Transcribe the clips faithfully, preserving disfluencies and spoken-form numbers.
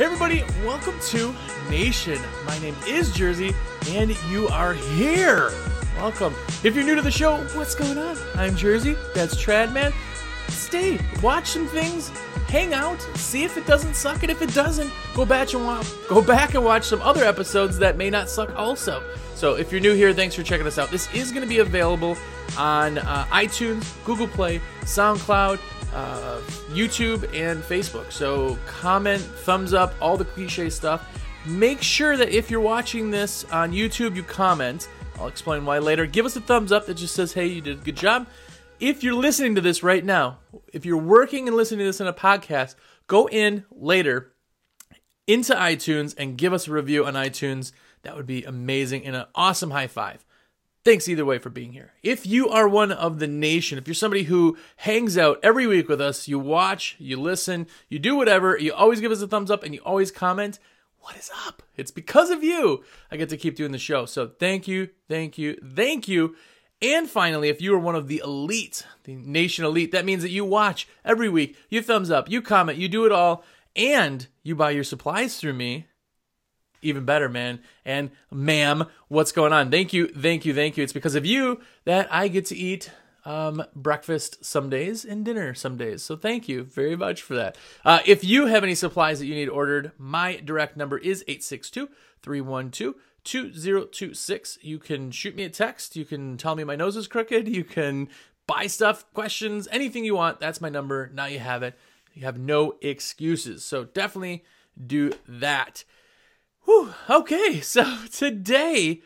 Hey everybody, welcome to Nation. My name is Jersey, and you are here. Welcome. If you're new to the show, what's going on? I'm Jersey, that's Tradman. Stay, watch some things, hang out, see if it doesn't suck, and if it doesn't, go back and watch, go back and watch some other episodes that may not suck also. So if you're new here, thanks for checking us out. This is going to be available on uh, iTunes, Google Play, SoundCloud, Uh, YouTube and Facebook. So comment, thumbs up, all the cliche stuff. Make sure that if you're watching this on YouTube, you comment. I'll explain why later. Give us a thumbs up that just says, hey, you did a good job. If you're listening to this right now, if you're working and listening to this in a podcast, go in later into iTunes and give us a review on iTunes. That would be amazing and an awesome high five. Thanks either way for being here. If you are one of the nation, if you're somebody who hangs out every week with us, you watch, you listen, you do whatever, you always give us a thumbs up and you always comment, what is up? It's because of you I get to keep doing the show. So thank you, thank you, thank you. And finally, if you are one of the elite, the nation elite, that means that you watch every week, you thumbs up, you comment, you do it all, and you buy your supplies through me. Even better, man. And ma'am, what's going on? Thank you, thank you, thank you. It's because of you that I get to eat um, breakfast some days and dinner some days. So thank you very much for that. Uh, if you have any supplies that you need ordered, my direct number is eight six two, three one two, two zero two six. You can shoot me a text. You can tell me my nose is crooked. You can buy stuff, questions, anything you want. That's my number. Now you have it. You have no excuses. So definitely do that. Whew, okay, so today,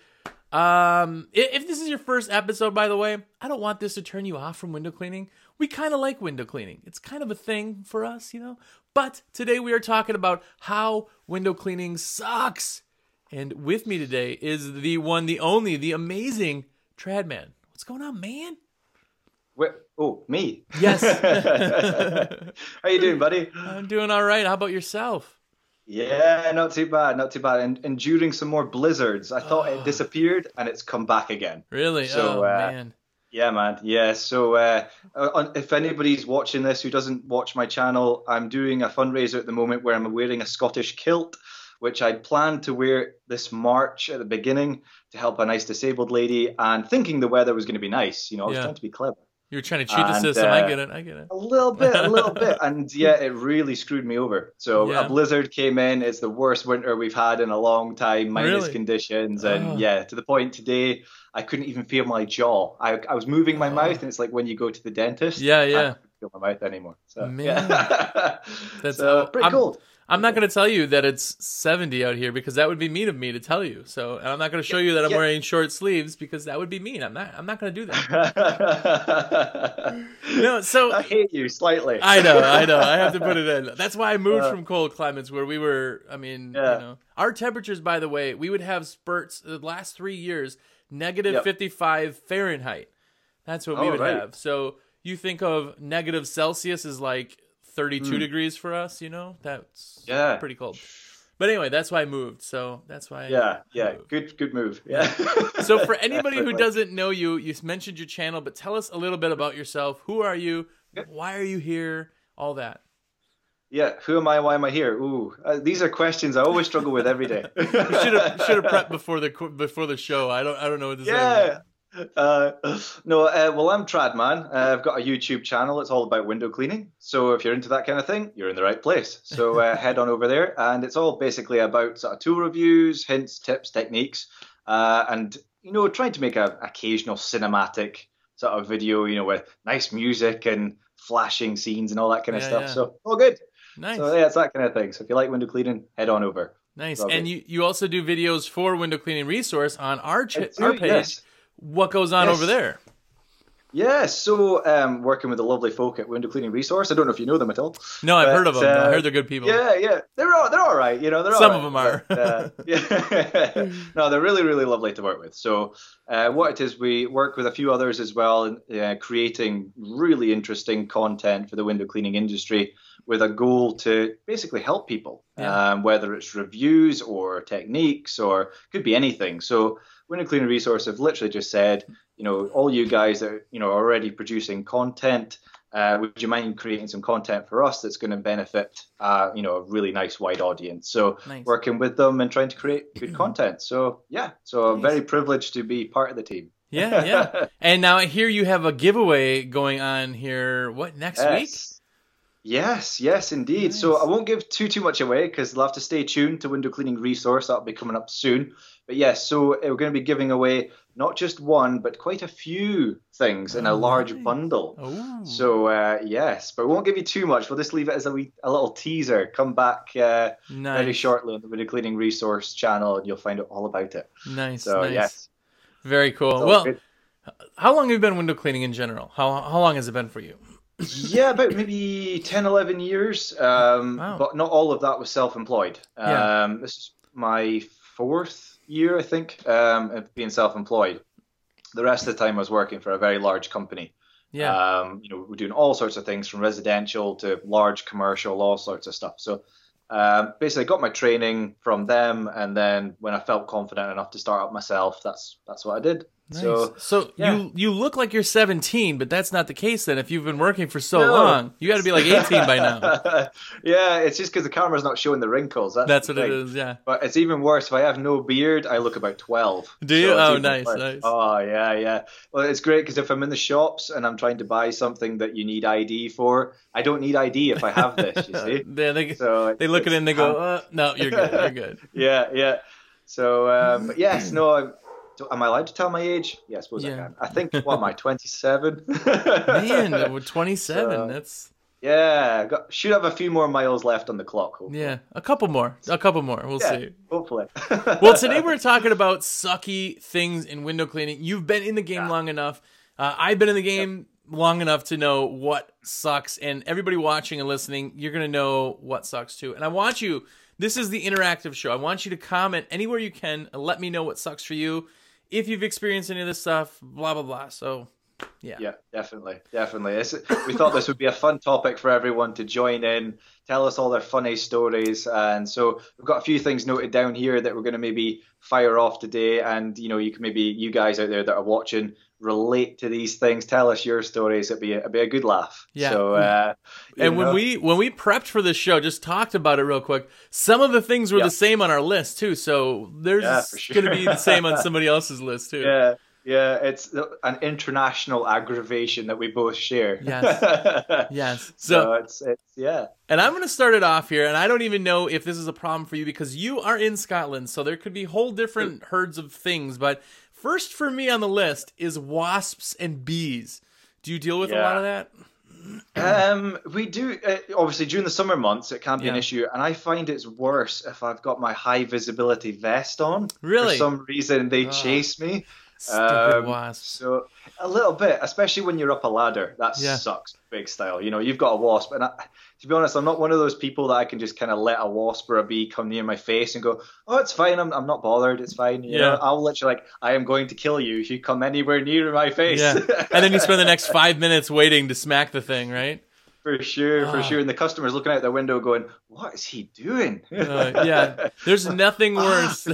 um, if this is your first episode, by the way, I don't want this to turn you off from window cleaning. We kind of like window cleaning. It's kind of a thing for us, you know? But today we are talking about how window cleaning sucks. And with me today is the one, the only, the amazing Tradman. What's going on, man? Where, oh, me? Yes. How you doing, buddy? I'm doing all right. How about yourself? Yeah, not too bad, not too bad. And enduring some more blizzards. I thought oh. it disappeared, and it's come back again. Really? So, oh, uh, man. Yeah, man. Yeah, so uh, if anybody's watching this who doesn't watch my channel, I'm doing a fundraiser at the moment where I'm wearing a Scottish kilt, which I planned to wear this March at the beginning to help a nice disabled lady, and thinking the weather was going to be nice. You know, I was yeah. trying to be clever. You were trying to cheat and, the system. Uh, I get it. I get it. A little bit, a little bit. And yeah, it really screwed me over. So yeah. a blizzard came in. It's the worst winter we've had in a long time, minus really? conditions. And oh. yeah, to the point today, I couldn't even feel my jaw. I, I was moving my oh. mouth, and it's like when you go to the dentist. Yeah, yeah. I can't feel my mouth anymore. So, Man. yeah. That's so, uh, pretty I'm, cold. I'm not going to tell you that it's seventy out here because that would be mean of me to tell you. So, and I'm not going to show you that I'm yeah. wearing short sleeves because that would be mean. I'm not. I'm not going to do that. No. So I hate you slightly. I know. I know. I have to put it in. That's why I moved uh, from cold climates where we were. I mean, yeah. you know, our temperatures. By the way, we would have spurts the last three years negative yep. fifty-five Fahrenheit. That's what oh, we would right. have. So you think of negative Celsius as like thirty-two mm. degrees for us, you know, that's yeah. pretty cold. But anyway, that's why I moved. So that's why. I yeah. Yeah. Moved. Good, good move. Yeah. So for anybody who doesn't know you, you mentioned your channel, but tell us a little bit about yourself. Who are you? Why are you here? All that. Yeah. Who am I? Why am I here? Ooh, uh, these are questions I always struggle with every day. We should have, should have prepped before the, before the show. I don't, I don't know what to yeah. say. Uh, no, uh, well, I'm Tradman. Uh, I've got a YouTube channel. It's all about window cleaning. So if you're into that kind of thing, you're in the right place. So uh, head on over there. And it's all basically about sort of tool reviews, hints, tips, techniques, uh, and, you know, trying to make an occasional cinematic sort of video, you know, with nice music and flashing scenes and all that kind of yeah, stuff. Yeah. So all good. Nice. So yeah, it's that kind of thing. So if you like window cleaning, head on over. Nice. Love and it. you you also do videos for Window Cleaning Resource on our, ch- do, our page. Yes. What goes on yes. over there? Yeah, so um, working with the lovely folk at Window Cleaning Resource. I don't know if you know them at all. No, I've but, heard of them. Uh, I heard they're good people. Yeah, yeah, they're all they're all right. You know, they're some all right. of them are. But, uh, yeah, no, they're really really lovely to work with. So uh, what it is, we work with a few others as well, in uh, creating really interesting content for the window cleaning industry, with a goal to basically help people, yeah. um, whether it's reviews or techniques or could be anything. So Window Cleaning Resource have literally just said, you know, all you guys that are, you know, already producing content, uh, would you mind creating some content for us that's going to benefit, uh, you know, a really nice wide audience? So nice. Working with them and trying to create good content. So, yeah, so nice. I'm very privileged to be part of the team. Yeah, yeah. And now here you have a giveaway going on here, what, next yes. week? Yes, yes, indeed. Nice. So I won't give too, too much away because they'll have to stay tuned to Window Cleaning Resource. That'll be coming up soon. But yes, so we're going to be giving away not just one, but quite a few things in oh, a large nice. bundle. Oh. So uh, yes, but we won't give you too much. We'll just leave it as a, wee, a little teaser. Come back uh, nice. very shortly on the Window Cleaning Resource channel and you'll find out all about it. Nice, so, nice. Yes. Very cool. So, well, it, how long have you been window cleaning in general? How how long has it been for you? Yeah, about maybe ten, eleven years. Um, wow. But not all of that was self-employed. Yeah. Um, this is my fourth year, I think, um, of being self-employed. The rest of the time I was working for a very large company. Yeah. Um, you know, we're doing all sorts of things from residential to large commercial, all sorts of stuff. So um, basically I got my training from them. And then when I felt confident enough to start up myself, that's that's what I did. Nice. So, so yeah. you you look like you're seventeen, but that's not the case then. If you've been working for so no. long, you got to be like eighteen by now. Yeah, it's just because the camera's not showing the wrinkles. That's, that's the what thing. It is, yeah. But it's even worse. If I have no beard, I look about twelve. Do you? So oh, nice, worse. nice. Oh, yeah, yeah. Well, it's great because if I'm in the shops and I'm trying to buy something that you need I D for, I don't need I D if I have this, you see? Yeah, they, so they look at it and they go, uh, no, you're good, you're good. Yeah, yeah. So, um, but yes, no, I'm... Am I allowed to tell my age? Yeah, I suppose yeah. I can. I think, what am I, twenty-seven? Man, we're twenty-seven. So, that's yeah, got, should have a few more miles left on the clock. Hopefully. Yeah, a couple more. A couple more. We'll yeah, see. Hopefully. Well, today we're talking about sucky things in window cleaning. You've been in the game yeah. long enough. Uh, I've been in the game yep. long enough to know what sucks. And everybody watching and listening, you're going to know what sucks too. And I want you, this is the interactive show. I want you to comment anywhere you can and let me know what sucks for you. If you've experienced any of this stuff, blah, blah, blah. So, yeah. Yeah, definitely. Definitely. It's, we thought this would be a fun topic for everyone to join in, tell us all their funny stories. And so we've got a few things noted down here that we're going to maybe fire off today. And, you know, you can maybe, you guys out there that are watching, relate to these things. Tell us your stories. It'd be a, it'd be a good laugh. Yeah. So, uh, and when know. we when we prepped for this show, just talked about it real quick. Some of the things were yep. the same on our list too. So there's yeah, sure. going to be the same on somebody else's list too. Yeah. Yeah. It's an international aggravation that we both share. Yes. Yes. So, so it's it's yeah. And I'm going to start it off here, and I don't even know if this is a problem for you because you are in Scotland, so there could be whole different herds of things, but. First for me on the list is wasps and bees. Do you deal with yeah. a lot of that? Um, we do. Uh, obviously, during the summer months, it can be yeah. an issue. And I find it's worse if I've got my high-visibility vest on. Really? For some reason, they oh, chase me. Stupid um, wasps. So, a little bit, especially when you're up a ladder. That yeah. sucks big style. You know, you've got a wasp. And I, to be honest, I'm not one of those people that I can just kind of let a wasp or a bee come near my face and go, oh, it's fine. I'm I'm not bothered. It's fine. You yeah. know, I'll literally like, I am going to kill you if you come anywhere near my face. Yeah. And then you spend the next five minutes waiting to smack the thing, right? For sure, for oh. sure. And the customer's looking out their window going, what is he doing? Uh, yeah, there's nothing worse.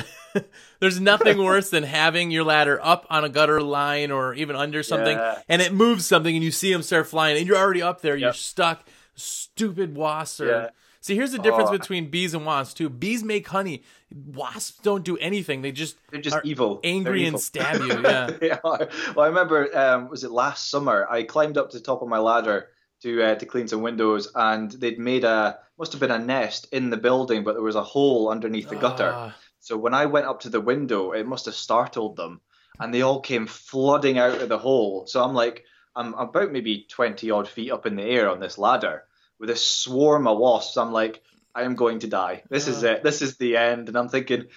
There's nothing worse than having your ladder up on a gutter line or even under something yeah. and it moves something and you see them start flying and you're already up there. Yep. You're stuck. Stupid wasps. Or... Yeah. See, here's the difference oh. between bees and wasps, too. Bees make honey. Wasps don't do anything. They just they're just evil, angry, evil. And stab you. Yeah. yeah. Well, I remember, um, was it last summer? I climbed up to the top of my ladder to uh, to clean some windows, and they'd made a must have been a nest in the building, but there was a hole underneath the gutter. Uh. So when I went up to the window, it must have startled them, and they all came flooding out of the hole. So I'm like, I'm about maybe twenty odd feet up in the air on this ladder with a swarm of wasps. I'm like, I am going to die. This uh. is it. This is the end. And I'm thinking, and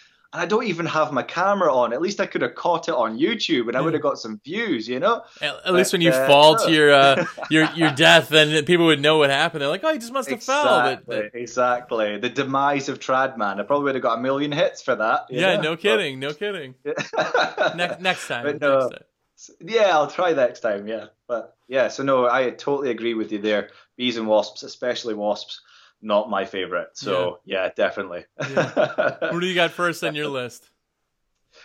I don't even have my camera on. At least I could have caught it on YouTube, and I would have got some views, you know. At, at least when you uh, fall no. to your uh, your your death, then people would know what happened. They're like, "Oh, you just must have exactly, fell." But, but... Exactly, the demise of Tradman. I probably would have got a million hits for that. Yeah, know? no kidding, but... no kidding. ne- next time, no, next time. Yeah, I'll try next time. Yeah, but yeah. So no, I totally agree with you there. Bees and wasps, especially wasps. Not my favorite. So, yeah, yeah definitely. Yeah. What do you got first on your list?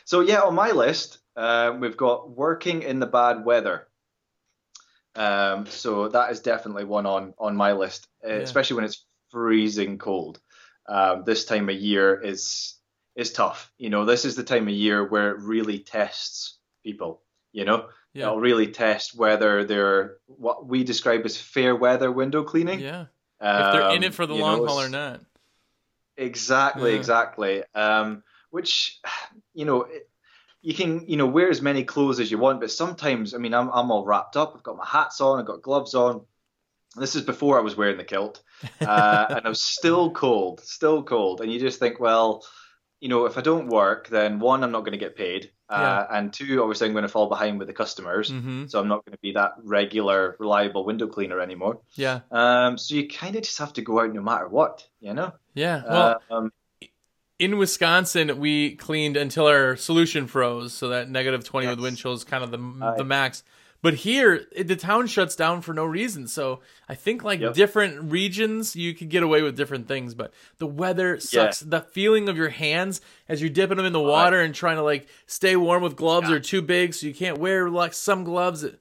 So yeah, on my list, uh, we've got working in the bad weather. Um, so that is definitely one on, on my list, yeah. especially when it's freezing cold. Um, this time of year is is tough. You know, this is the time of year where it really tests people, you know. Yeah. It'll really test whether they're what we describe as fair weather window cleaning. Yeah. Um, if they're in it for the long haul or not. Exactly, yeah. exactly. Um, which, you know, it, you can, you know, wear as many clothes as you want, but sometimes, I mean, I'm I'm all wrapped up. I've got my hats on. I've got gloves on. This is before I was wearing the kilt, uh, and I was still cold, still cold. And you just think, well, you know, if I don't work, then one, I'm not going to get paid. Uh, yeah. And two, obviously, I'm going to fall behind with the customers. Mm-hmm. So I'm not going to be that regular, reliable window cleaner anymore. Yeah. Um. So you kind of just have to go out no matter what, you know? Yeah. Well, uh, um, in Wisconsin, we cleaned until our solution froze. So that negative twenty yes. with wind chill is kind of the uh, the max. But here, the town shuts down for no reason. So I think like yep. different regions, you could get away with different things. But the weather sucks. Yeah. The feeling of your hands as you're dipping them in the water uh, and trying to like stay warm with gloves yeah. are too big. So you can't wear like some gloves. It's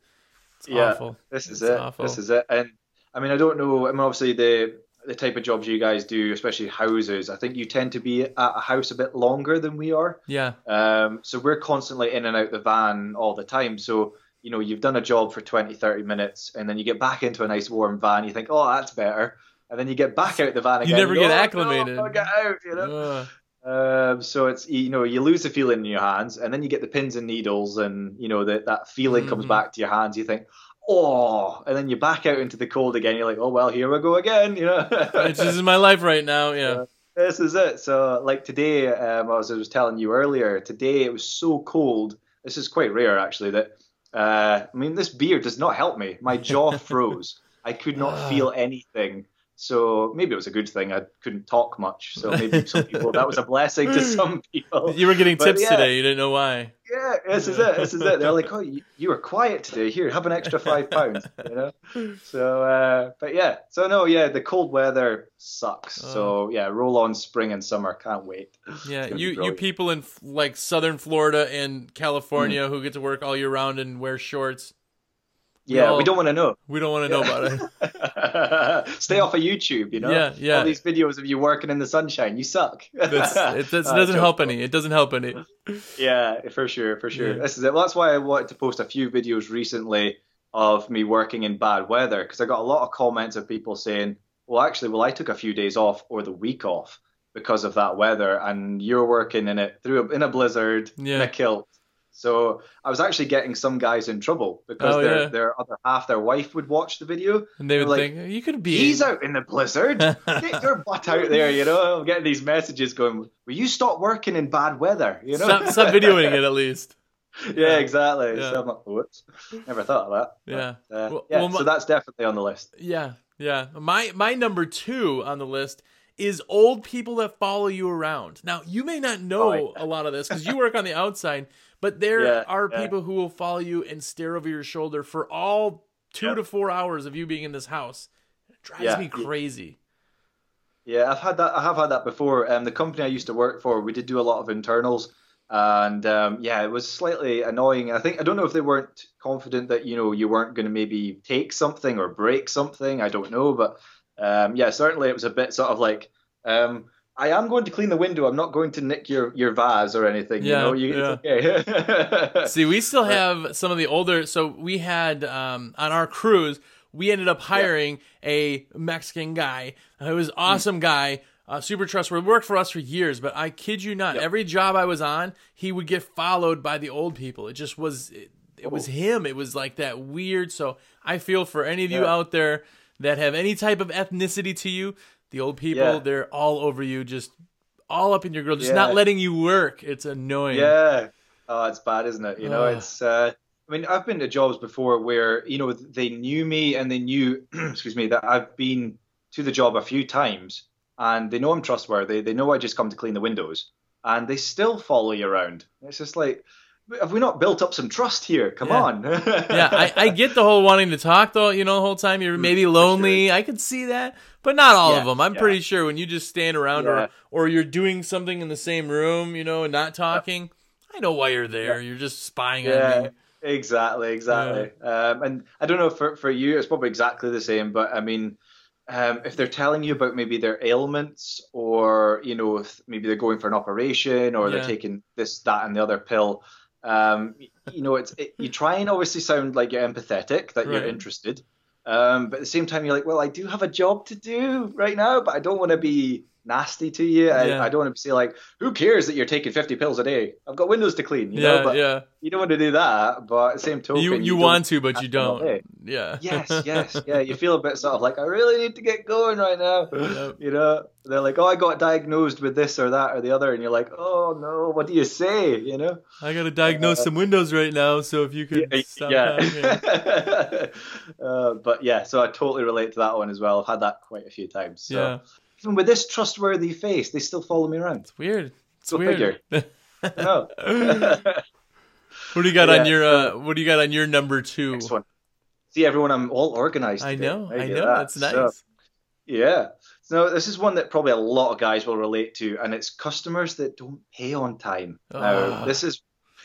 yeah, awful. This is it's it. Awful. This is it. And I mean, I don't know. I mean, obviously the, the type of jobs you guys do, especially houses, I think you tend to be at a house a bit longer than we are. Yeah. Um. So we're constantly in and out the van all the time. So you know, you've done a job for twenty, thirty minutes and then you get back into a nice warm van. You think, oh, that's better. And then you get back out the van again. You never you go, get acclimated. Oh, no, get out, you know? Um, so it's, you know, you lose the feeling in your hands and then you get the pins and needles and, you know, that, that feeling mm-hmm. comes back to your hands. You think, oh, and then you back out into the cold again. You're like, oh, well, here we go again. You know, this is my life right now. Yeah. So, this is it. So like today, um, as I was telling you earlier, today it was so cold. This is quite rare, actually, that Uh, I mean, this beer does not help me. My jaw froze. I could not feel anything. So maybe it was a good thing. I couldn't talk much. So maybe some people, that was a blessing to some people. You were getting but tips yeah. today. You didn't know why. Yeah, this is it. This is it. They're like, oh, you, you were quiet today. Here, have an extra five pounds. You know. So, uh, but yeah. So no, yeah. The cold weather sucks. Oh. So yeah, roll on spring and summer. Can't wait. Yeah, you you people in like Southern Florida and California mm. who get to work all year round and wear shorts. Yeah, well, we don't want to know. We don't want to yeah. know about it. Stay off of YouTube, you know? Yeah, yeah. All these videos of you working in the sunshine, you suck. That's, it that's, uh, doesn't help any. It doesn't help any. Yeah, for sure, for sure. Yeah. This is it. Well, that's why I wanted to post a few videos recently of me working in bad weather, because I got a lot of comments of people saying, well, actually, well, I took a few days off or the week off because of that weather, and you're working in it through a, in a blizzard, yeah. in a kilt. So I was actually getting some guys in trouble because oh, their yeah. their other half, their wife, would watch the video. And they would like, think, you could be... He's out in the blizzard. Get your butt out there, you know. I'm getting these messages going, will you stop working in bad weather? You know, Stop, stop videoing it at least. Yeah, exactly. Yeah. So I'm like, whoops, never thought of that. Yeah. But, uh, well, yeah well, my... So that's definitely on the list. Yeah, yeah. My, my number two on the list is old people that follow you around. Now, you may not know oh, yeah. a lot of this because you work on the outside, but there yeah, are yeah. people who will follow you and stare over your shoulder for all two yeah. to four hours of you being in this house. It drives yeah. me crazy. Yeah, I've had that. I have had that before. Um, the company I used to work for, we did do a lot of internals, and um, yeah, it was slightly annoying. I think I don't know if they weren't confident that you know you weren't going to maybe take something or break something. I don't know, but um, yeah, certainly it was a bit sort of like. Um, I am going to clean the window. I'm not going to nick your, your vase or anything. Yeah, you know, you, yeah. Okay. See, we still have some of the older. So we had um, on our cruise, we ended up hiring yeah. a Mexican guy. He was an awesome mm. guy, uh, super trustworthy. Worked for us for years, but I kid you not, yep. every job I was on, he would get followed by the old people. It just was, it, it oh. was him. It was like that weird. So I feel for any of yeah. you out there that have any type of ethnicity to you. The old people, yeah. they're all over you, just all up in your grill, just yeah. not letting you work. It's annoying. Yeah. Oh, it's bad, isn't it? You know, uh. it's, uh, I mean, I've been to jobs before where, you know, they knew me and they knew, excuse me, that I've been to the job a few times and they know I'm trustworthy. They know I just come to clean the windows and they still follow you around. It's just like, have we not built up some trust here? Come yeah. on. yeah, I, I get the whole wanting to talk, though, you know, the whole time. You're maybe lonely. Sure. I could see that, but not all yeah, of them. I'm yeah. pretty sure when you just stand around yeah. or, or you're doing something in the same room, you know, and not talking, I know why you're there. Yeah. You're just spying yeah, on me. Exactly, exactly. Yeah. Um, and I don't know, for, for you, it's probably exactly the same, but I mean, um, if they're telling you about maybe their ailments or, you know, maybe they're going for an operation or yeah. they're taking this, that, and the other pill, um, you know, it's it, you try and obviously sound like you're empathetic, that right. you're interested. Um, but at the same time, you're like, well, I do have a job to do right now, but I don't want to be nasty to you. I, yeah. I don't want to say like, who cares that you're taking fifty pills a day? I've got windows to clean, you yeah, know, but yeah. you don't want to do that. But at the same token, you, you, you want to, but you don't. Yeah. Yes, yes. Yeah. You feel a bit sort of like, I really need to get going right now. Yep. You know, they're like, oh, I got diagnosed with this or that or the other. And you're like, oh no, what do you say? You know, I got to diagnose uh, some windows right now. So if you could yeah, stop yeah. that, yeah. uh, but yeah, so I totally relate to that one as well. I've had that quite a few times. So yeah. even with this trustworthy face, they still follow me around. It's weird. It's Go weird. No. What do you got yeah, on your uh, what do you got on your number two? Next one. See everyone, I'm all organized. I today. know, I, I know, that. That's nice. So, yeah. So this is one that probably a lot of guys will relate to, and it's customers that don't pay on time. Oh. Now, this is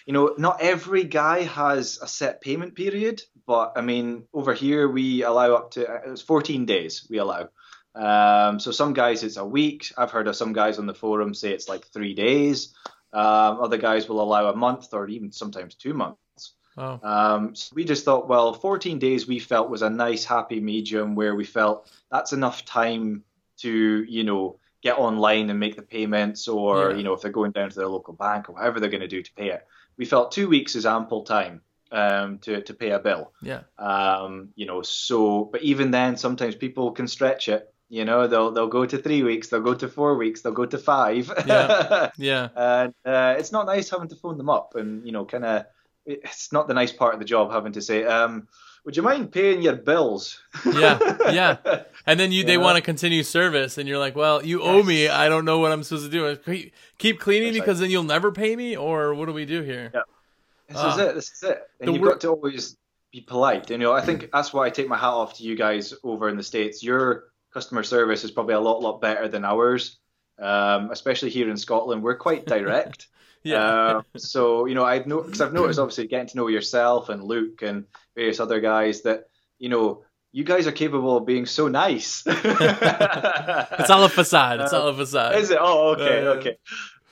You know, not every guy has a set payment period, but I mean, over here we allow up to it's fourteen days we allow. Um, so some guys it's a week. I've heard of some guys on the forum say it's like three days. Um, other guys will allow a month or even sometimes two months. Oh. Um, so we just thought, well, fourteen days we felt was a nice happy medium where we felt that's enough time to, you know, get online and make the payments or, yeah. you know, if they're going down to their local bank or whatever they're going to do to pay it. We felt two weeks is ample time um, to, to pay a bill. Yeah. Um, you know, so, but even then, sometimes people can stretch it. You know, they'll they'll go to three weeks, they'll go to four weeks, they'll go to five. Yeah. Yeah. And uh, it's not nice having to phone them up and, you know, kind of, it's not the nice part of the job having to say, um, would you mind paying your bills? Yeah. Yeah. And then you, you they want to continue service and you're like, well, you yes. owe me. I don't know what I'm supposed to do. Keep cleaning That's because right. then you'll never pay me, or what do we do here? Yeah. This uh, is it. This is it. And you've wor- got to always be polite. And, you know, I think that's why I take my hat off to you guys over in the States. Your customer service is probably a lot, lot better than ours. Um, especially here in Scotland, we're quite direct. Yeah. Um, so, you know, I've no, cause I've noticed obviously getting to know yourself and Luke and various other guys that, you know, you guys are capable of being so nice. It's all a facade. It's um, all a facade. Is it? Oh, okay. Uh, okay.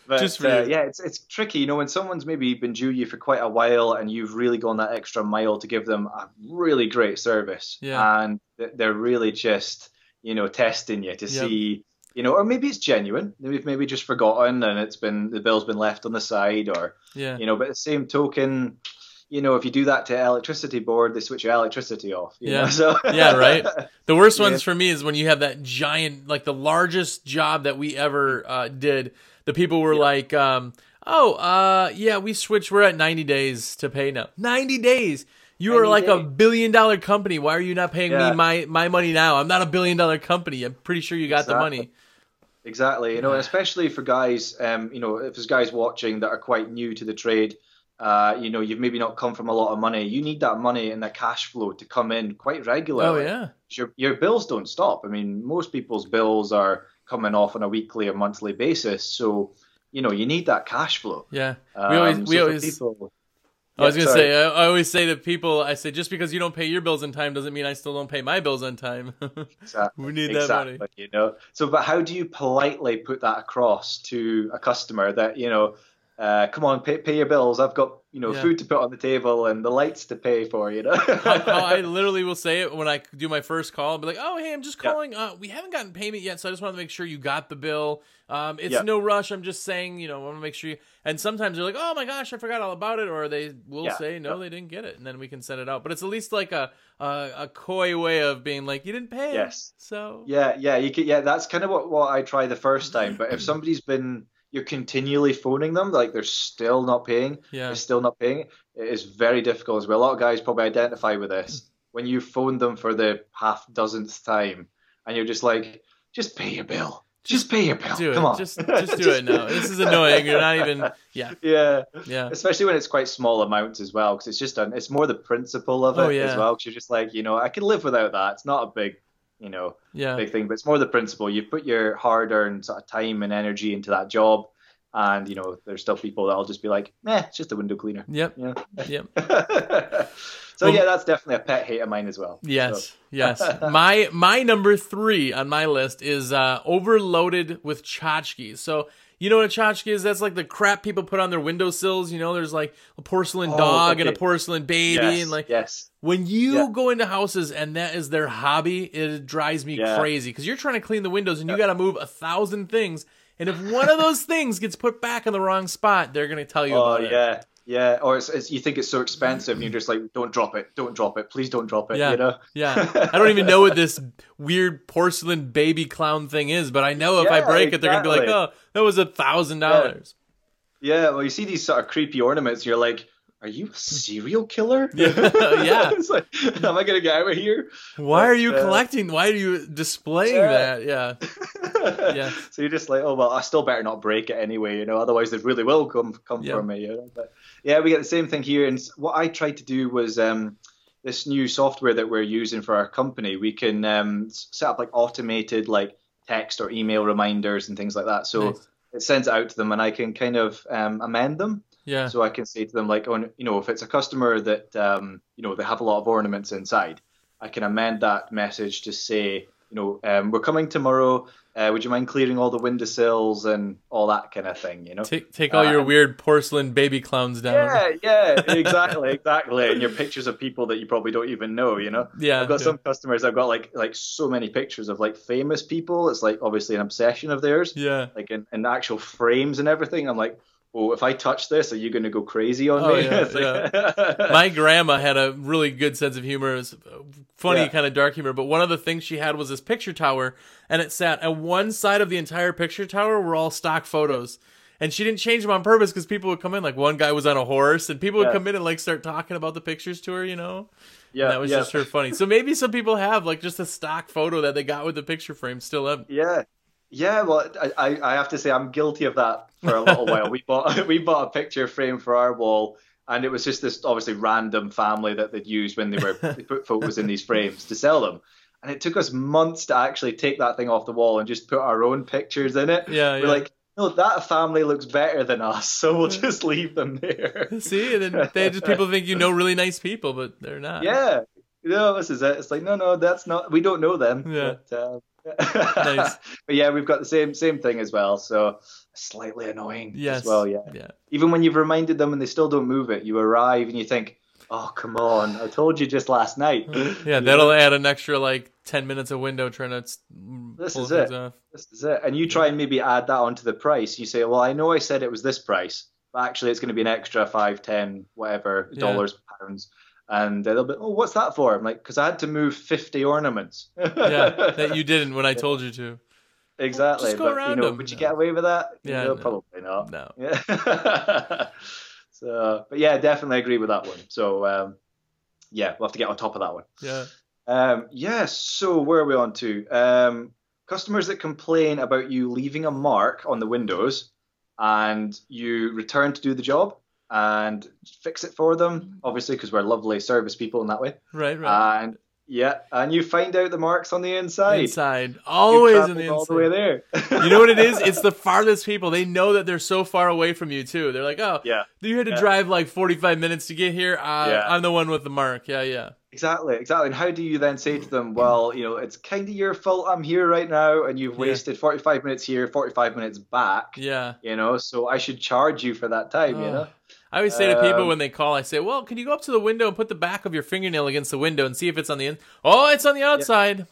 But, just uh, yeah, it's, it's tricky. You know, when someone's maybe been due you for quite a while and you've really gone that extra mile to give them a really great service. Yeah. And they're really just, you know, testing you to yep. see, you know, or maybe it's genuine. We've maybe just forgotten and it's been, the bill's been left on the side or, yeah. you know, but at the same token, you know, if you do that to electricity board, they switch your electricity off. You yeah. know? So yeah. Right. The worst ones yeah. for me is when you have that giant, like the largest job that we ever uh, did. The people were yeah. like, um, oh, uh, yeah, we switched. We're at ninety days to pay now. ninety days. You are like days. a billion dollar company. Why are you not paying yeah. me my, my money now? I'm not a billion dollar company. I'm pretty sure you got exactly. the money. Exactly. You know, and especially for guys, um, you know, if there's guys watching that are quite new to the trade, uh, you know, you've maybe not come from a lot of money. You need that money and that cash flow to come in quite regularly. Oh, yeah. Your, your bills don't stop. I mean, most people's bills are coming off on a weekly or monthly basis. So, you know, you need that cash flow. Yeah. We always, um, so we always, people, I was yeah, going to say, I, I always say to people, I say, just because you don't pay your bills on time doesn't mean I still don't pay my bills on time. Exactly, we need exactly, that money. You know? So, but how do you politely put that across to a customer that, you know, uh, come on, pay, pay your bills. I've got, you know, yeah. food to put on the table and the lights to pay for, you know. I, I literally will say it when I do my first call. I'll be like, oh, hey, I'm just calling. Yeah. Uh, we haven't gotten payment yet, so I just want to make sure you got the bill. Um, it's yeah. no rush. I'm just saying, you know, I want to make sure you. And sometimes they're like, oh, my gosh, I forgot all about it. Or they will yeah. say, no, yeah. they didn't get it. And then we can send it out. But it's at least like a, a, a coy way of being like, you didn't pay. Yes. So. Yeah, yeah. You could, yeah, that's kind of what, what I try the first time. But if somebody's been... You're continually phoning them, like they're still not paying. Yeah. They're still not paying. It is very difficult as well. A lot of guys probably identify with this. When you phone them for the half dozenth time and you're just like, just pay your bill. Just, just pay your bill. Do Come it. on. Just, just do it now. This is annoying. You're not even, yeah. Yeah. Yeah. Especially when it's quite small amounts as well, because it's just, an, it's more the principle of it oh, yeah. as well. Because you're just like, you know, I can live without that. It's not a big you know, yeah. big thing, but it's more the principle. You put your hard earned sort of time and energy into that job And, you know, there's still people that'll just be like, eh, it's just a window cleaner. Yep. Yeah. Yep. So, well, yeah, that's definitely a pet hate of mine as well. Yes. So. Yes. My my number three on my list is uh, overloaded with tchotchkes. So, you know what a tchotchke is? That's like the crap people put on their windowsills. You know, there's like a porcelain oh, dog okay. and a porcelain baby. Yes. And like, yes. when you yeah. go into houses and that is their hobby, it drives me yeah. crazy. Because you're trying to clean the windows and yeah. you got to move a thousand things. And if one of those things gets put back in the wrong spot, they're going to tell you oh, about it. Oh, yeah. Yeah. Or it's, it's, you think it's so expensive and you're just like, don't drop it. Don't drop it. Please don't drop it. Yeah. You know? Yeah. I don't even know what this weird porcelain baby clown thing is, but I know if yeah, I break exactly. it, they're going to be like, oh, that was a thousand dollars. Yeah. Well, you see these sort of creepy ornaments. You're like, are you a serial killer? Yeah. yeah. It's like, am I going to get out of here? Why but, are you uh, collecting? Why are you displaying yeah. that? Yeah. yeah. So you're just like, oh, well, I still better not break it anyway, you know, otherwise they really will come come yeah. for me. You know? But yeah, we get the same thing here. And what I tried to do was um, this new software that we're using for our company, we can um, set up like automated like text or email reminders and things like that. So nice. It sends it out to them and I can kind of um, amend them. Yeah. So I can say to them, like, on, you know, if it's a customer that, um, you know, they have a lot of ornaments inside, I can amend that message to say, you know, um, we're coming tomorrow. Uh, would you mind clearing all the windowsills and all that kind of thing, you know? Take, take all um, your weird porcelain baby clowns down. Yeah, yeah, exactly, exactly. And your pictures of people that you probably don't even know, you know? Yeah. I've got yeah. some customers, I've got like like so many pictures of like famous people. It's like obviously an obsession of theirs. Yeah. Like in, in actual frames and everything. I'm like, oh, if I touch this, are you going to go crazy on oh, me? Yeah, like, yeah. My grandma had a really good sense of humor. It was funny, yeah. kind of dark humor. But one of the things she had was this picture tower, and it sat at one side of the entire picture tower were all stock photos. And she didn't change them on purpose because people would come in. Like one guy was on a horse, and people yeah. would come in and like start talking about the pictures to her, you know? Yeah, and that was yeah. just her funny. So maybe some people have like just a stock photo that they got with the picture frame still up. Yeah. Yeah, well, I, I have to say I'm guilty of that for a little while. We bought we bought a picture frame for our wall, and it was just this obviously random family that they'd used when they were they put photos in these frames to sell them. And it took us months to actually take that thing off the wall and just put our own pictures in it. Yeah, we're yeah. like, no, that family looks better than us, so we'll just leave them there. See, and then they just people think you know really nice people, but they're not. Yeah, no, this is it. It's like no, no, that's not. We don't know them. Yeah. But, um, nice. But yeah, we've got the same same thing as well, so slightly annoying yes. as well. Yeah. yeah even when you've reminded them and they still don't move it, you arrive and you think, oh come on, I told you just last night. Yeah, that'll add an extra like ten minutes of window trying to this pull is it off. This is it. And you try and maybe add that onto the price. You say, well, I know I said it was this price, but actually it's going to be an extra five, ten whatever yeah. dollars, pounds. And they'll be, oh, what's that for? I'm like, because I had to move fifty ornaments. Yeah, that you didn't when I told you to. Exactly. Well, just go but, around you know, them. Would you no. get away with that? Yeah, no, no. Probably not. No. Yeah. So, but yeah, definitely agree with that one. So, um, yeah, we'll have to get on top of that one. Yeah. Um, yes. Yeah, so where are we on to? Um, customers that complain about you leaving a mark on the windows and you return to do the job and fix it for them, obviously, because we're lovely service people in that way. Right, right. And yeah, and you find out the marks on the inside. Inside, always on the inside. All the way there. You know what it is? It's the farthest people. They know that they're so far away from you too. They're like, oh, yeah, you had to yeah. drive like forty-five minutes to get here. Uh, yeah. I'm the one with the mark. Yeah, yeah. Exactly, exactly. And how do you then say to them, well, you know, it's kind of your fault I'm here right now and you've wasted yeah. forty-five minutes here, forty-five minutes back. Yeah. You know, so I should charge you for that time, oh. you know? I always say to people when they call, I say, well, can you go up to the window and put the back of your fingernail against the window and see if it's on the in? Oh, it's on the outside.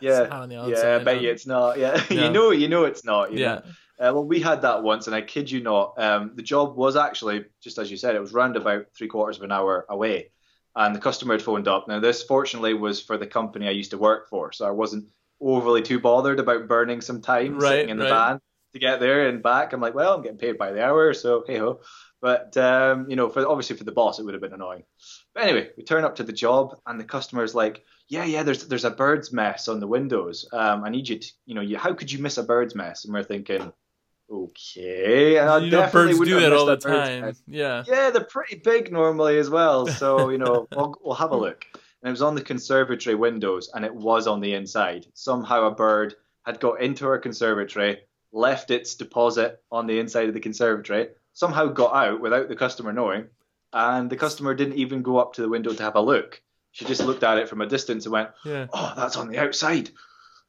Yeah. It's not on the outside. Yeah, I bet you it's not. Yeah. No. you know, you know it's not. You yeah. know? Uh, well, we had that once, and I kid you not, um, the job was actually, just as you said, it was round about three quarters of an hour away. And the customer had phoned up. Now, this, fortunately, was for the company I used to work for. So I wasn't overly too bothered about burning some time right, sitting in the right. van to get there and back. I'm like, well, I'm getting paid by the hour, so hey-ho. But, um, you know, for obviously for the boss, it would have been annoying. But anyway, we turn up to the job and the customer's like, yeah, yeah, there's there's a bird's mess on the windows. Um, I need you to, you know, you, how could you miss a bird's mess? And we're thinking, okay. And I you definitely know birds do that all the time. Yeah. Yeah, they're pretty big normally as well. So, you know, we'll, we'll have a look. And it was on the conservatory windows and it was on the inside. Somehow a bird had got into our conservatory, left its deposit on the inside of the conservatory, somehow got out without the customer knowing, and the customer didn't even go up to the window to have a look. She just looked at it from a distance and went, yeah. oh, that's on the outside.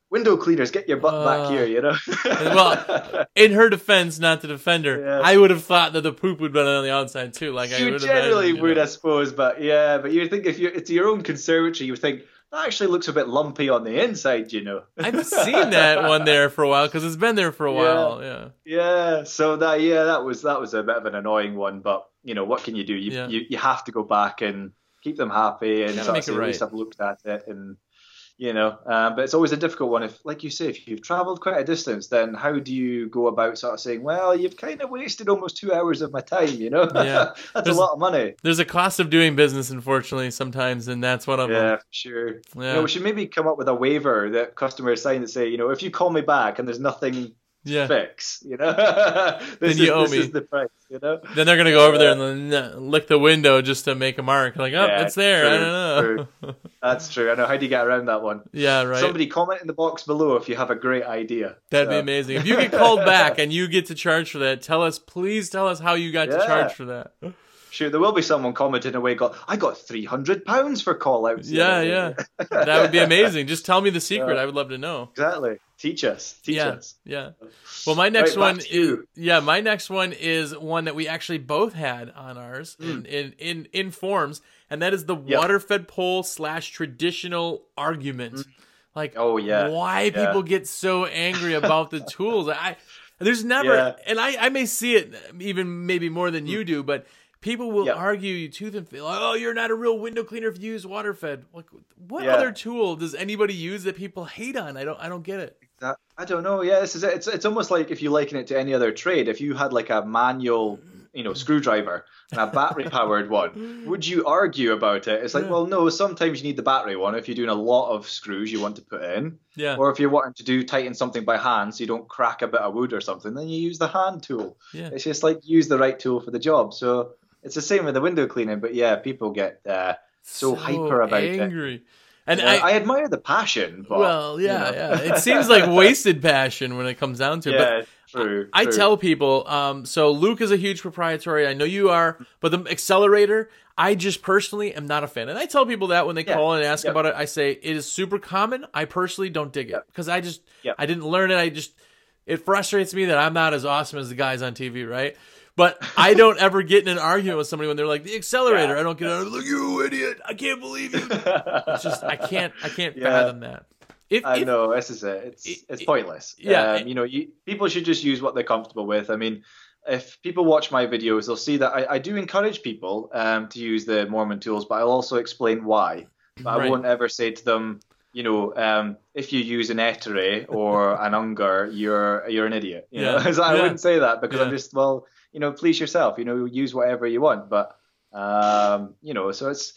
Window cleaners, get your butt uh, back here, you know? Well, in her defense, not to defend her, yeah. I would have thought that the poop would have been on the outside too. Like you I would generally imagine, would, you know? I suppose, but yeah, but you think if you're, it's your own conservatory, you would think, that actually looks a bit lumpy on the inside, you know. I've seen that one there for a while because it's been there for a yeah. while. Yeah. Yeah. So that yeah, that was that was a bit of an annoying one, but you know what can you do? You yeah. you, you have to go back and keep them happy and sort of at least have looked at it, and you know. Um, but it's always a difficult one. If, like you say, if you've travelled quite a distance, then how do you go about sort of saying, well, you've kind of wasted almost two hours of my time, you know? Yeah. That's there's, a lot of money. There's a cost of doing business, unfortunately, sometimes, and that's one of yeah, them. Yeah, for sure. Yeah. You know, we should maybe come up with a waiver that customers sign that say, you know, if you call me back and there's nothing yeah. to fix, you know, this, you is, owe this me. is the price, you know? Then they're going to go over yeah. there and lick the window just to make a mark. Like, oh, yeah, it's there. True, I don't know. That's true. I know. How do you get around that one? Yeah, right. Somebody comment in the box below if you have a great idea. That'd so. be amazing. If you get called back and you get to charge for that, tell us, please tell us how you got yeah. to charge for that. Sure, there will be someone commenting away, got, I got three hundred pounds for call-outs. Yeah, yeah. That would be amazing. Just tell me the secret. Yeah. I would love to know. Exactly. Teach us. Teach yeah, us. Yeah. Well, my next right, one is yeah. My next one is one that we actually both had on ours mm. in, in in in forms, and that is the yep. water-fed pole slash traditional argument. Mm. Like, oh yeah, why yeah. people get so angry about the tools? I there's never, yeah. and I I may see it even maybe more than mm. you do, but people will yep. argue you tooth and feel, like, oh, you're not a real window cleaner if you use water-fed. Like, what yeah. other tool does anybody use that people hate on? I don't, I don't get it. That, I don't know. Yeah, this is it. It's it's almost like if you liken it to any other trade. If you had like a manual, you know, screwdriver and a battery-powered one, would you argue about it? It's like, yeah. well, no. Sometimes you need the battery one if you're doing a lot of screws you want to put in, yeah. or if you're wanting to do tighten something by hand so you don't crack a bit of wood or something. Then you use the hand tool. Yeah. It's just like use the right tool for the job. So. It's the same with the window cleaning, but yeah, people get uh, so, so hyper about angry. it. And yeah, I, I admire the passion. But, well, yeah, you know. yeah. It seems like wasted passion when it comes down to it. Yeah, but true, I, true. I tell people, um, so Luke is a huge proprietary. I know you are, but the accelerator, I just personally am not a fan. And I tell people that when they yeah, call and ask yeah. about it, I say it is super common. I personally don't dig it because yeah. I just, yeah. I didn't learn it. I just, it frustrates me that I'm not as awesome as the guys on T V, right? But I don't ever get in an argument with somebody when they're like, the accelerator. Yeah. I don't get out of like, you idiot. I can't believe you. It's just, I can't, I can't yeah. fathom that. If, I if, know, this is it. It's, it, it's pointless. Yeah. Um, it, you know, you, people should just use what they're comfortable with. I mean, if people watch my videos, they'll see that I, I do encourage people um, to use the Mormon tools, but I'll also explain why. But right. I won't ever say to them, you know, um, if you use an etere or an unger, you're, you're an idiot. You yeah. know? So I yeah. wouldn't say that because yeah. I'm just, well, you know, please yourself, you know, use whatever you want. But, um, you know, so it's,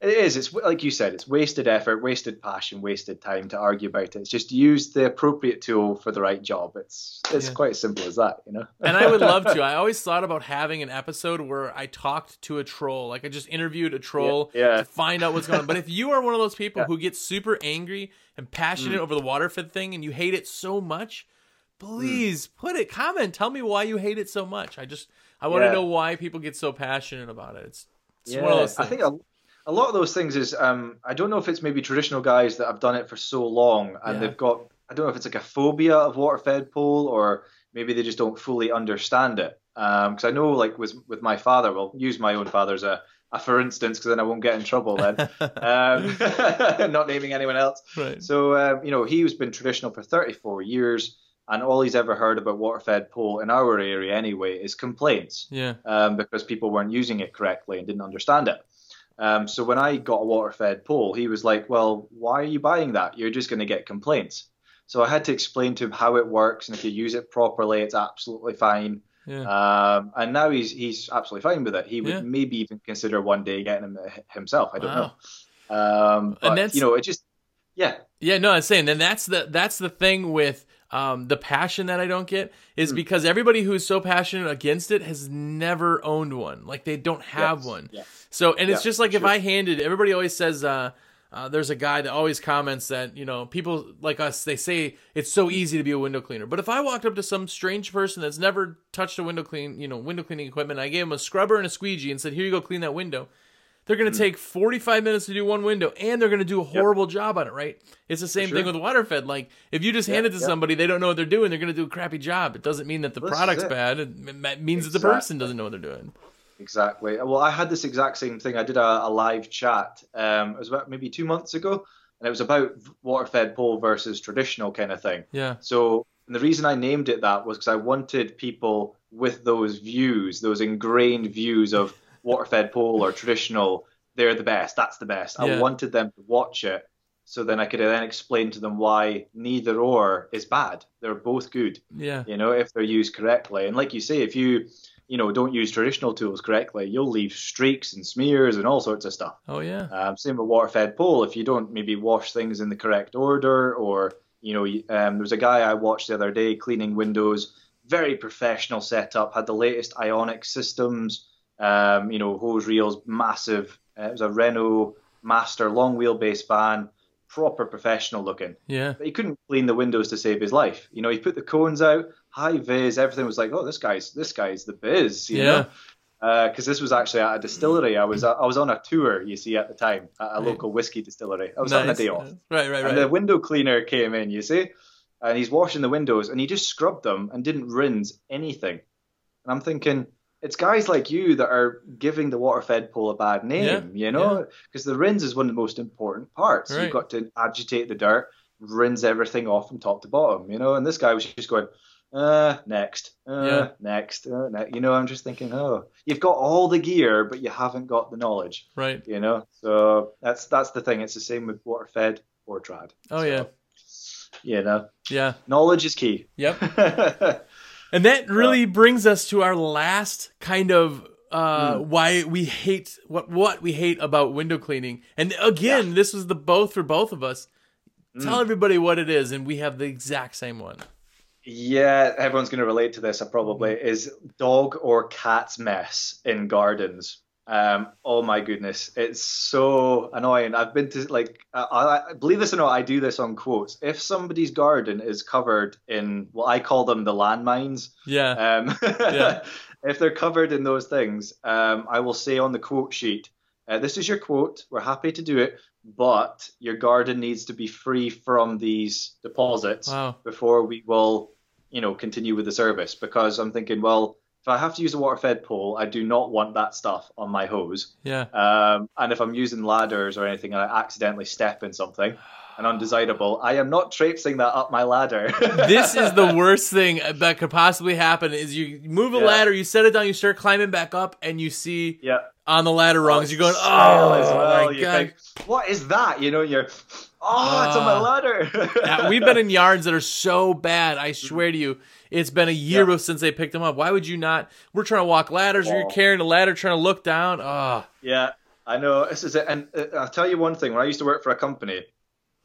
it is, it's like you said, it's wasted effort, wasted passion, wasted time to argue about it. It's just use the appropriate tool for the right job. It's, it's yeah. quite simple as that, you know? And I would love to, I always thought about having an episode where I talked to a troll, like I just interviewed a troll yeah, yeah. to find out what's going on. But if you are one of those people yeah. who gets super angry and passionate mm. over the water-fed thing and you hate it so much, please put it, comment, tell me why you hate it so much. I just, I want yeah. to know why people get so passionate about it. It's, it's yeah. one of those things. I think a, a lot of those things is, um, I don't know if it's maybe traditional guys that have done it for so long and yeah. they've got, I don't know if it's like a phobia of water-fed pole or maybe they just don't fully understand it. Um, cause I know like with, with my father, we'll use my own father as a, a for instance, cause then I won't get in trouble then, um, not naming anyone else. Right. So, um, you know, he's been traditional for thirty-four years. And all he's ever heard about water-fed pole in our area anyway is complaints yeah. um, because people weren't using it correctly and didn't understand it. Um, so when I got a water-fed pole, he was like, well, why are you buying that? You're just going to get complaints. So I had to explain to him how it works. And if you use it properly, it's absolutely fine. Yeah. Um, and now he's he's absolutely fine with it. He would yeah. maybe even consider one day getting it himself. I don't wow. know. Um, but, and that's, you know, it just, yeah. Yeah, no, I'm saying, and that's the that's the thing with, Um, the passion that I don't get is because everybody who's so passionate against it has never owned one. Like they don't have yes, one. Yes. So, and it's yeah, just like sure. if I handed, everybody always says, uh, Uh, there's a guy that always comments that, you know, people like us, they say it's so easy to be a window cleaner. But if I walked up to some strange person that's never touched a window clean, you know, window cleaning equipment, I gave them a scrubber and a squeegee and said, here you go, clean that window. They're going to take forty-five minutes to do one window, and they're going to do a horrible yep. job on it, right? It's the same sure. thing with Waterfed. Like, if you just yep, hand it to yep. somebody, they don't know what they're doing, they're going to do a crappy job. It doesn't mean that the this product's bad. It means exactly. that the person doesn't know what they're doing. Exactly. Well, I had this exact same thing. I did a, a live chat. Um, it was about maybe two months ago, and it was about water-fed pole versus traditional kind of thing. Yeah. So and the reason I named it that was because I wanted people with those views, those ingrained views of water-fed pole or traditional, they're the best, that's the best. Yeah. I wanted them to watch it, so then I could then explain to them why neither or is bad. They're both good, yeah. you know, if they're used correctly. And like you say, if you, you know, don't use traditional tools correctly, you'll leave streaks and smears and all sorts of stuff. Oh, yeah. Um, same with water-fed pole. If you don't maybe wash things in the correct order, or, you know, um, there was a guy I watched the other day cleaning windows, very professional setup, had the latest ionic systems, Um, you know, hose reels, massive. Uh, it was a Renault Master, long wheelbase van, proper professional looking. Yeah. But he couldn't clean the windows to save his life. You know, he put the cones out, high vis, everything was like, oh, this guy's this guy's the biz. You yeah. know, because uh, this was actually at a distillery. I was I was on a tour, you see, at the time, at a right. local whiskey distillery. I was nice. having a day off. Right, right, right. And the window cleaner came in, you see, and he's washing the windows, and he just scrubbed them and didn't rinse anything. And I'm thinking, it's guys like you that are giving the water-fed pole a bad name, yeah, you know, because yeah. the rinse is one of the most important parts. Right. You've got to agitate the dirt, rinse everything off from top to bottom, you know, and this guy was just going, uh, next, uh, yeah. next, uh, ne-. you know, I'm just thinking, oh, you've got all the gear, but you haven't got the knowledge, right? You know, so that's, that's the thing. It's the same with water-fed or trad. Oh, so, yeah. You know, yeah. knowledge is key. Yep. And that really brings us to our last kind of uh, mm. why we hate what what we hate about window cleaning. And again, yeah. this was the both for both of us. Mm. Tell everybody what it is, and we have the exact same one. Yeah, everyone's going to relate to this. I probably is dog or cat's mess in gardens. Um, oh my goodness, it's so annoying. I've been to like, I, I, believe this or not, I do this on quotes. If somebody's garden is covered in, well, I call them the landmines. Yeah. Um, yeah. If they're covered in those things, um, I will say on the quote sheet, uh, this is your quote. We're happy to do it, but your garden needs to be free from these deposits wow. before we will, you know, continue with the service. Because I'm thinking, well, if I have to use a water-fed pole, I do not want that stuff on my hose. Yeah. Um, and if I'm using ladders or anything and I accidentally step in something, an undesirable, I am not traipsing that up my ladder. This is the worst thing that could possibly happen is you move a yeah. ladder, you set it down, you start climbing back up, and you see yeah. on the ladder rungs, you're going, oh, as well. my you God. Think, what is that? You know, you're, oh, uh, it's on my ladder. Yeah, we've been in yards that are so bad, I swear to you. It's been a year yeah. since they picked them up. Why would you not? We're trying to walk ladders. Or you're carrying a ladder, trying to look down. Ah. Oh. Yeah, I know. This is it. And I'll tell you one thing. When I used to work for a company,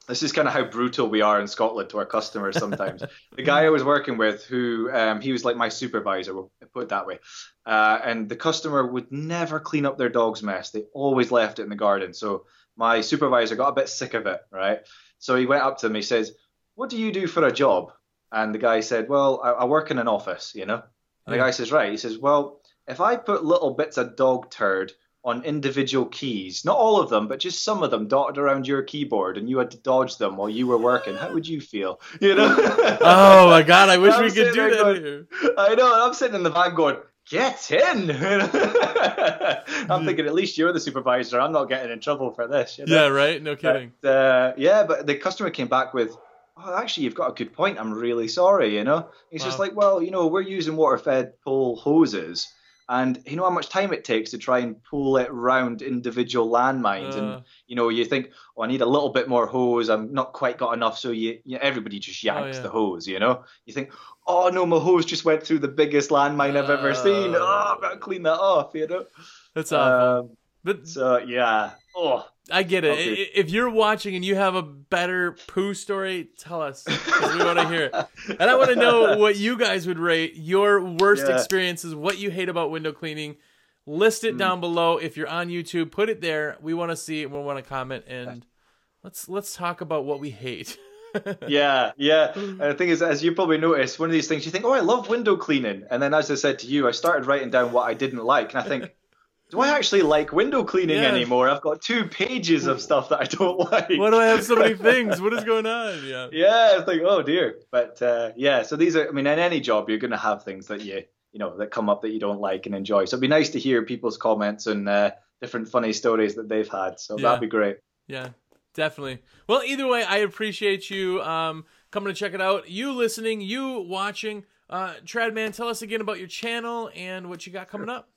this is kind of how brutal we are in Scotland to our customers sometimes. The guy I was working with, who um, he was like my supervisor, we'll put it that way. Uh, and the customer would never clean up their dog's mess. They always left it in the garden. So my supervisor got a bit sick of it, right? So he went up to him. He says, "What do you do for a job?" And the guy said, well, I, I work in an office, you know. And the guy says, right. He says, well, if I put little bits of dog turd on individual keys, not all of them, but just some of them dotted around your keyboard and you had to dodge them while you were working, how would you feel? You know? Oh, my God. I wish we could do that going, here. I know. And I'm sitting in the van going, get in. I'm thinking, at least you're the supervisor. I'm not getting in trouble for this. You know? Yeah, right? No kidding. But, uh, yeah, but the customer came back with, oh, actually, you've got a good point. I'm really sorry, you know. He's wow. just like, well, you know, we're using water-fed pole hoses, and you know how much time it takes to try and pull it round individual landmines, uh, and you know, you think, oh, I need a little bit more hose. I'm not quite got enough, so you, you everybody just yanks oh, yeah. the hose, you know. You think, oh no, my hose just went through the biggest landmine I've ever uh, seen. Oh, I've got to clean that off, you know. That's awful. Um, but so yeah, oh. I get it. Okay. If you're watching and you have a better poo story, tell us. We want to hear it. And I want to know what you guys would rate your worst yeah. experiences, what you hate about window cleaning. List it mm. down below. If you're on YouTube, put it there. We want to see it. We want to comment. And let's let's talk about what we hate. yeah, yeah. And the thing is, as you probably noticed, one of these things you think, oh, I love window cleaning. And then as I said to you, I started writing down what I didn't like. And I think, do I actually like window cleaning yeah. anymore? I've got two pages of stuff that I don't like. Why do I have so many things? What is going on? Yeah, yeah. It's like, oh, dear. But uh, yeah, so these are, I mean, in any job, you're going to have things that you, you know, that come up that you don't like and enjoy. So it'd be nice to hear people's comments and uh, different funny stories that they've had. So yeah. that'd be great. Yeah. Definitely. Well, either way, I appreciate you um, coming to check it out. You listening, you watching. Uh, Tradman, tell us again about your channel and what you got coming up.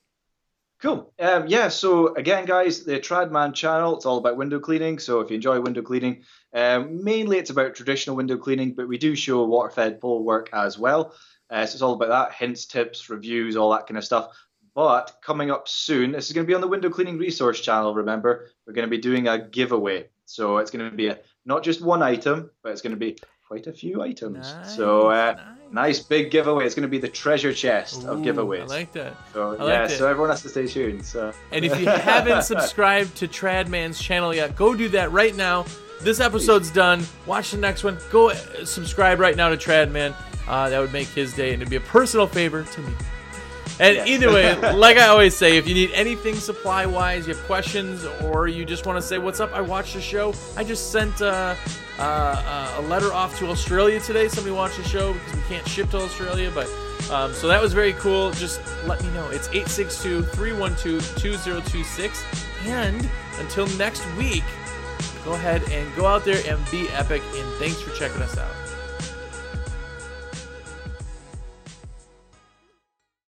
Cool. Um, yeah, so again, guys, the Tradman channel, it's all about window cleaning. So if you enjoy window cleaning, um, mainly it's about traditional window cleaning, but we do show water-fed pole work as well. Uh, so it's all about that, hints, tips, reviews, all that kind of stuff. But coming up soon, this is going to be on the Window Cleaning Resource channel, remember. We're going to be doing a giveaway. So it's going to be a, not just one item, but it's going to be quite a few items. Nice, so uh, nice. nice big giveaway. It's going to be the treasure chest Ooh, of giveaways. I like that. So, I yeah, like so everyone has to stay tuned. So. And if you haven't subscribed to Tradman's channel yet, go do that right now. This episode's done. Watch the next one. Go subscribe right now to Tradman. Uh, that would make his day, and it'd be a personal favor to me. And yes. either way, like I always say, if you need anything supply-wise, you have questions, or you just want to say, what's up, I watched the show. I just sent uh, uh, a letter off to Australia today. Somebody watched the show because we can't ship to Australia. But um, so that was very cool. Just let me know. It's eight six two, three one two, two zero two six. And until next week, go ahead and go out there and be epic. And thanks for checking us out.